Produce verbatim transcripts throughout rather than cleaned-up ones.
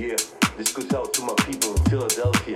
Yeah, this goes out to my people in Philadelphia.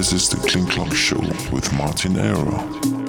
This is the Clean Club Show with Martin Aira.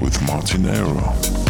with Martin Aira.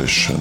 position.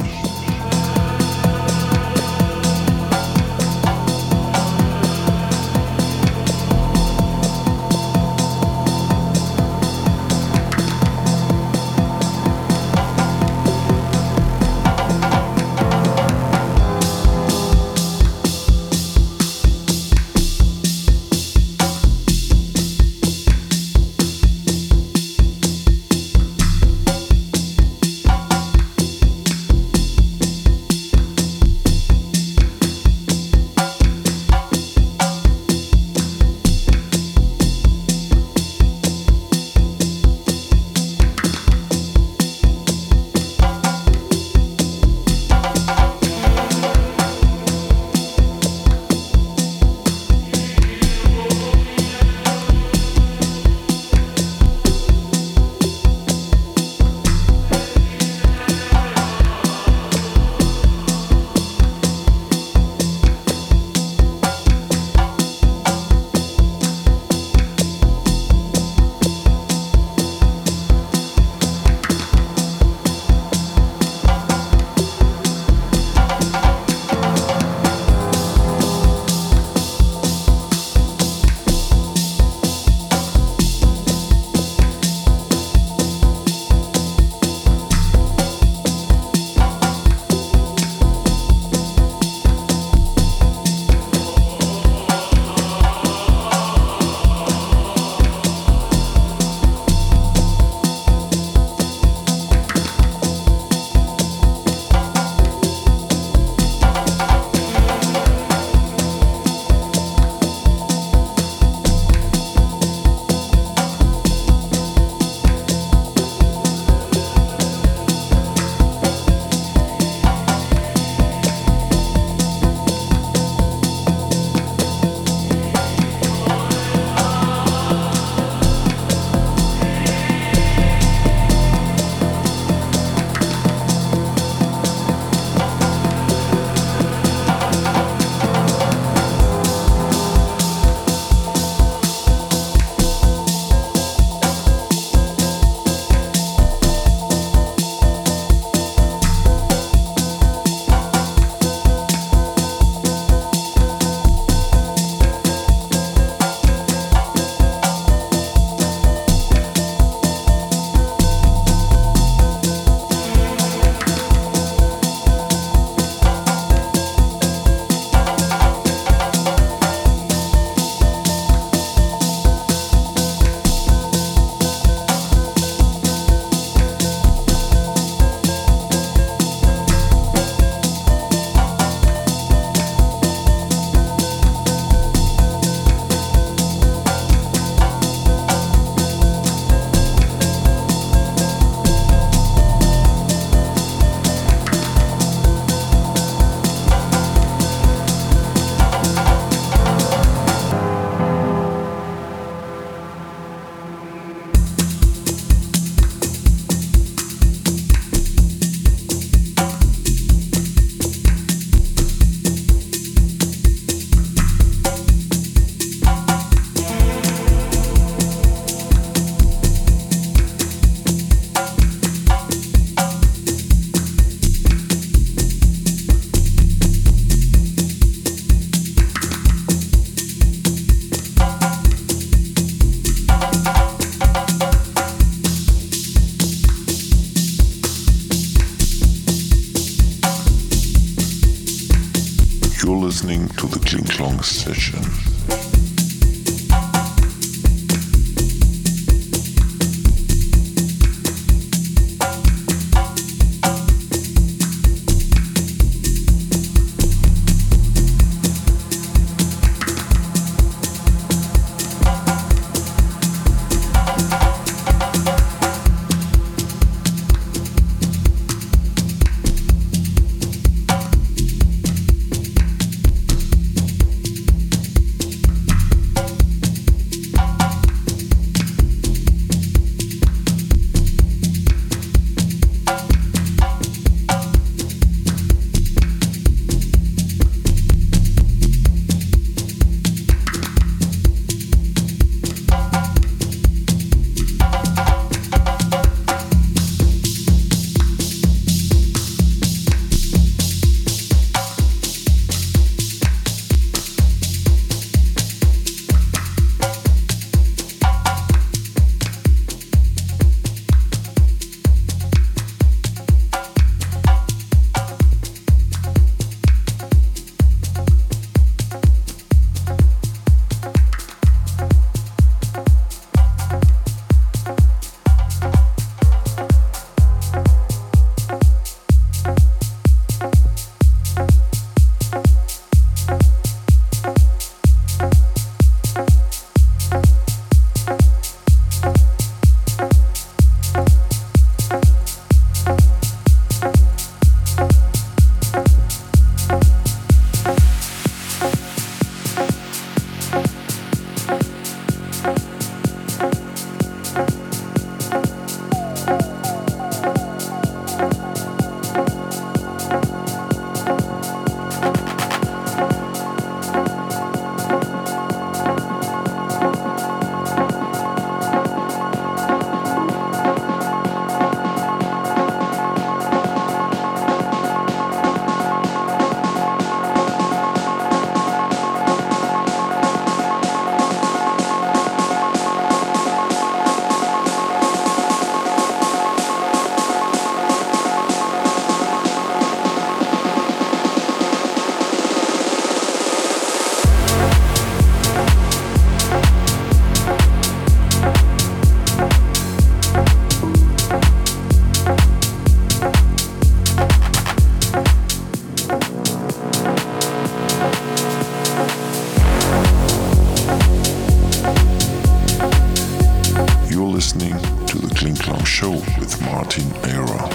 show with Martin Aira.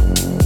We'll be right back.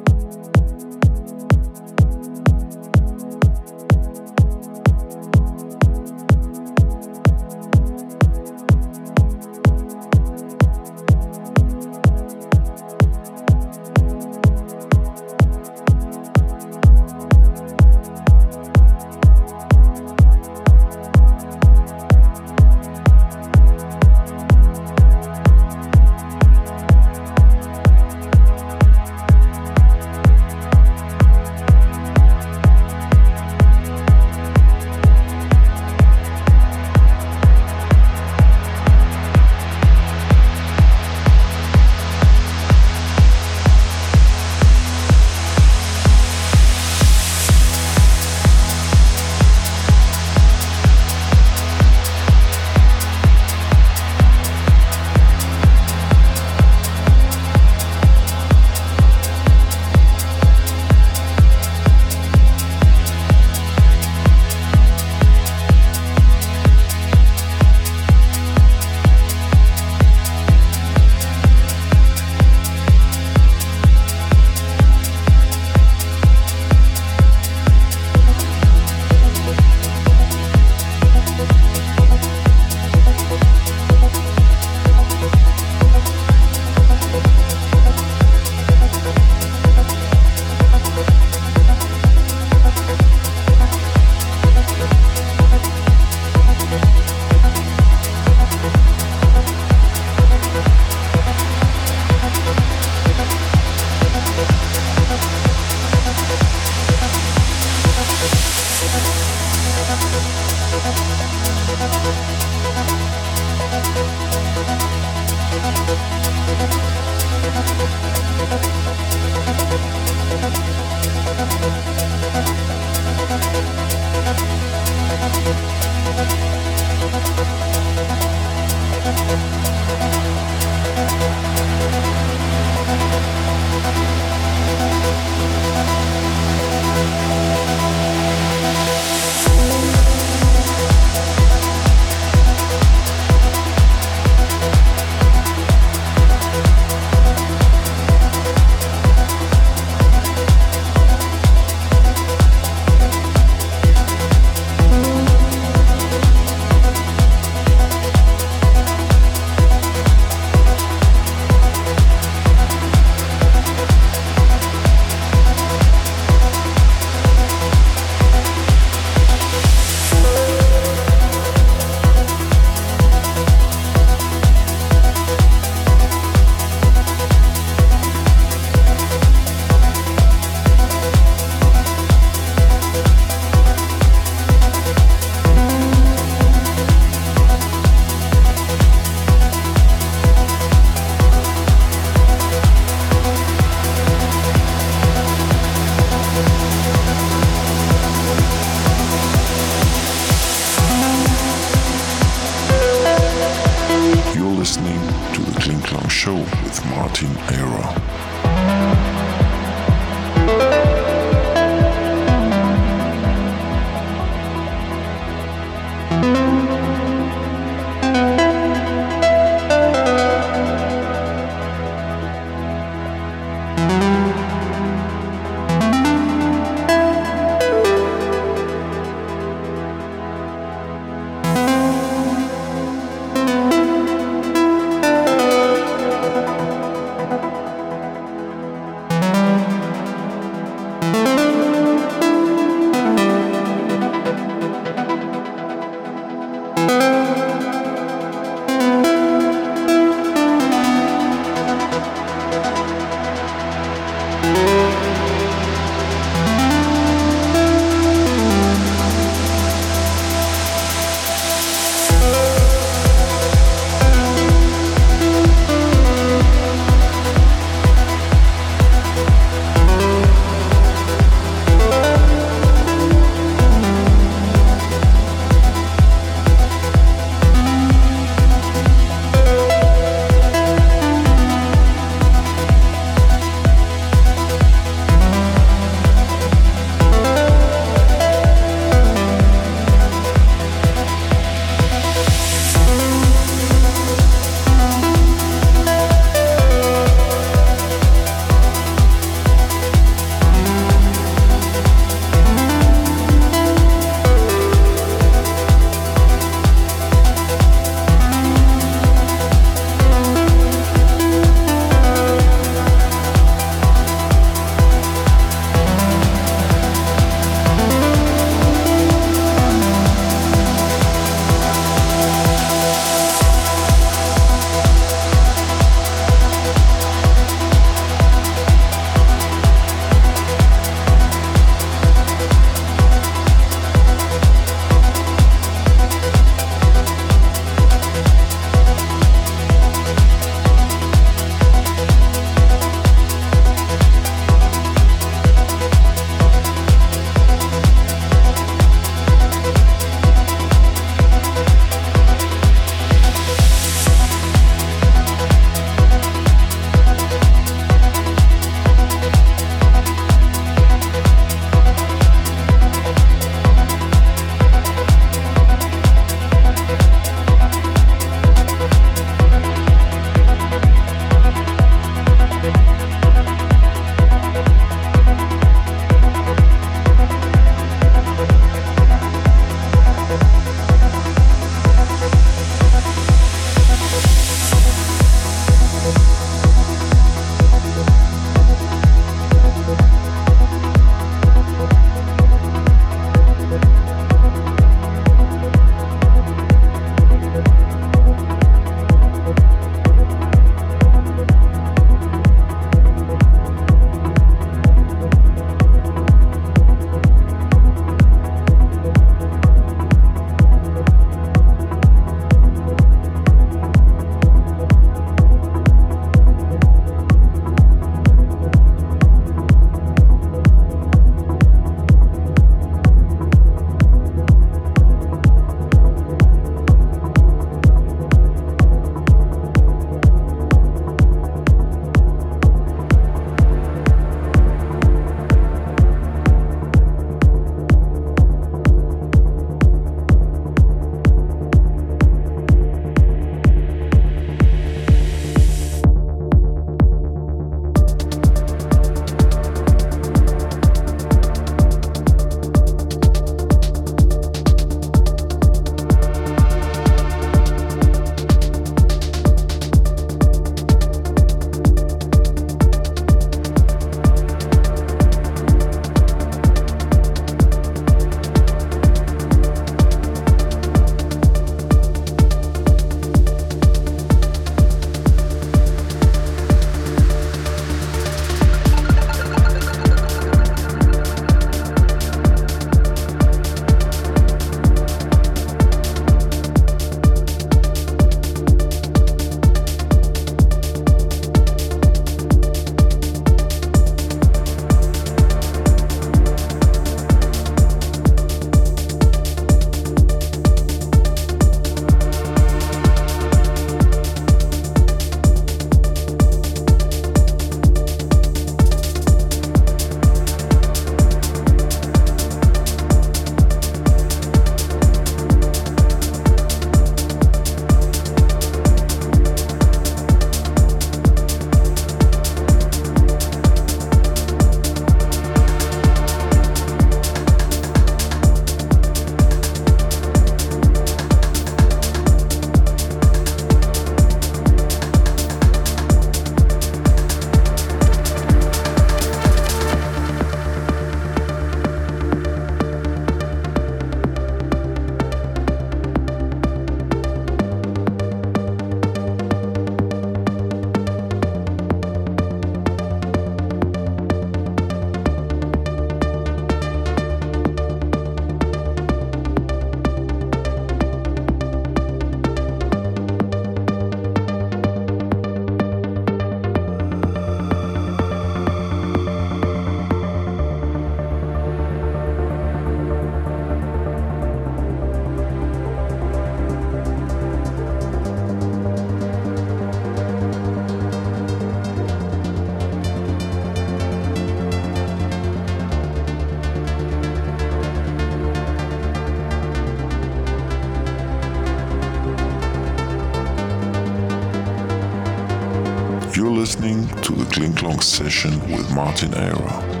Clink Long session with Martin Aira.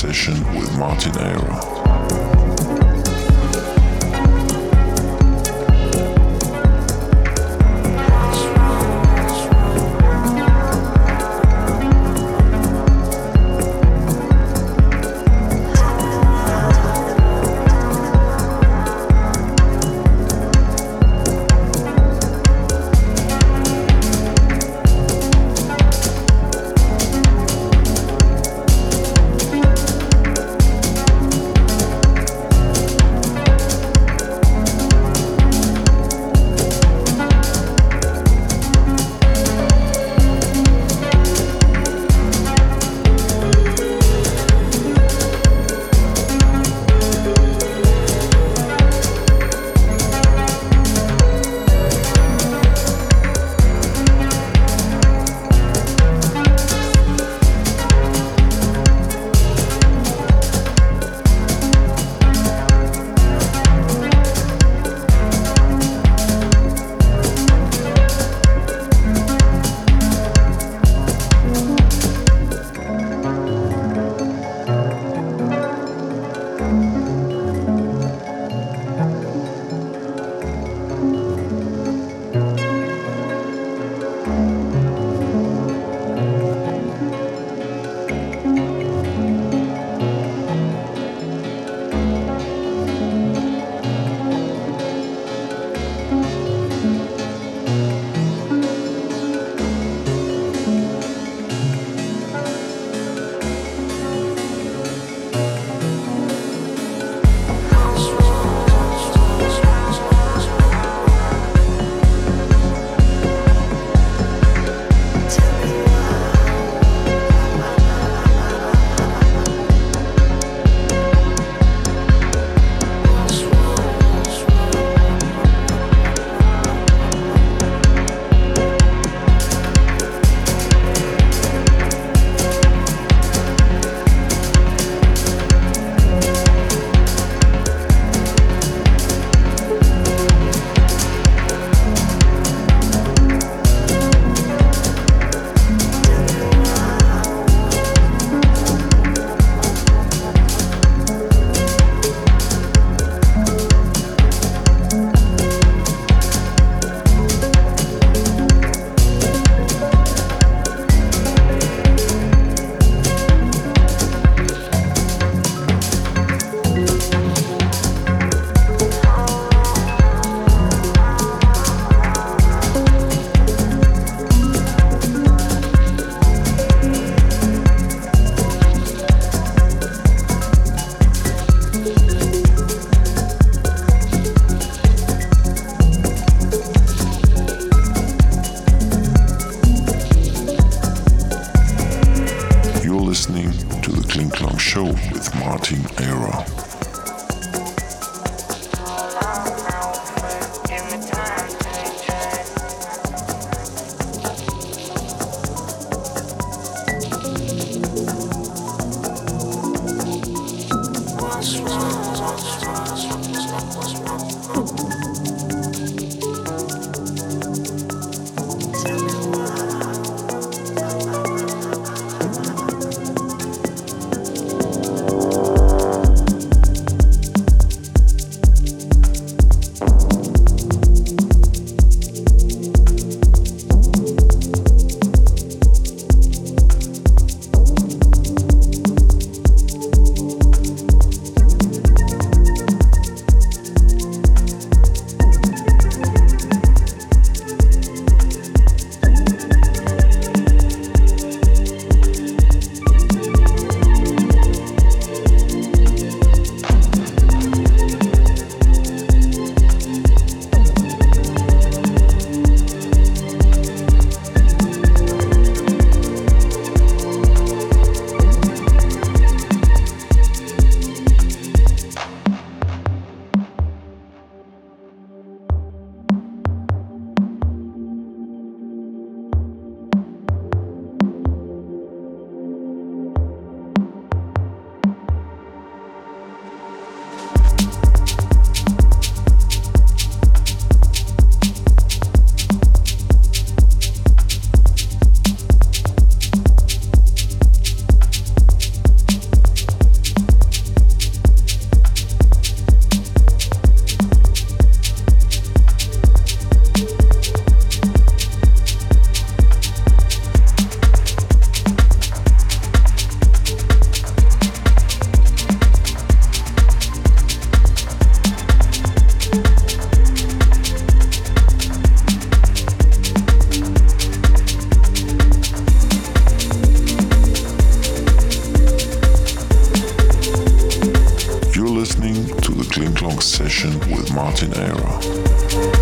session with Martin Aira. Listening to the Kling Klang Show with Martin Aira. morning long session with Martin Aira.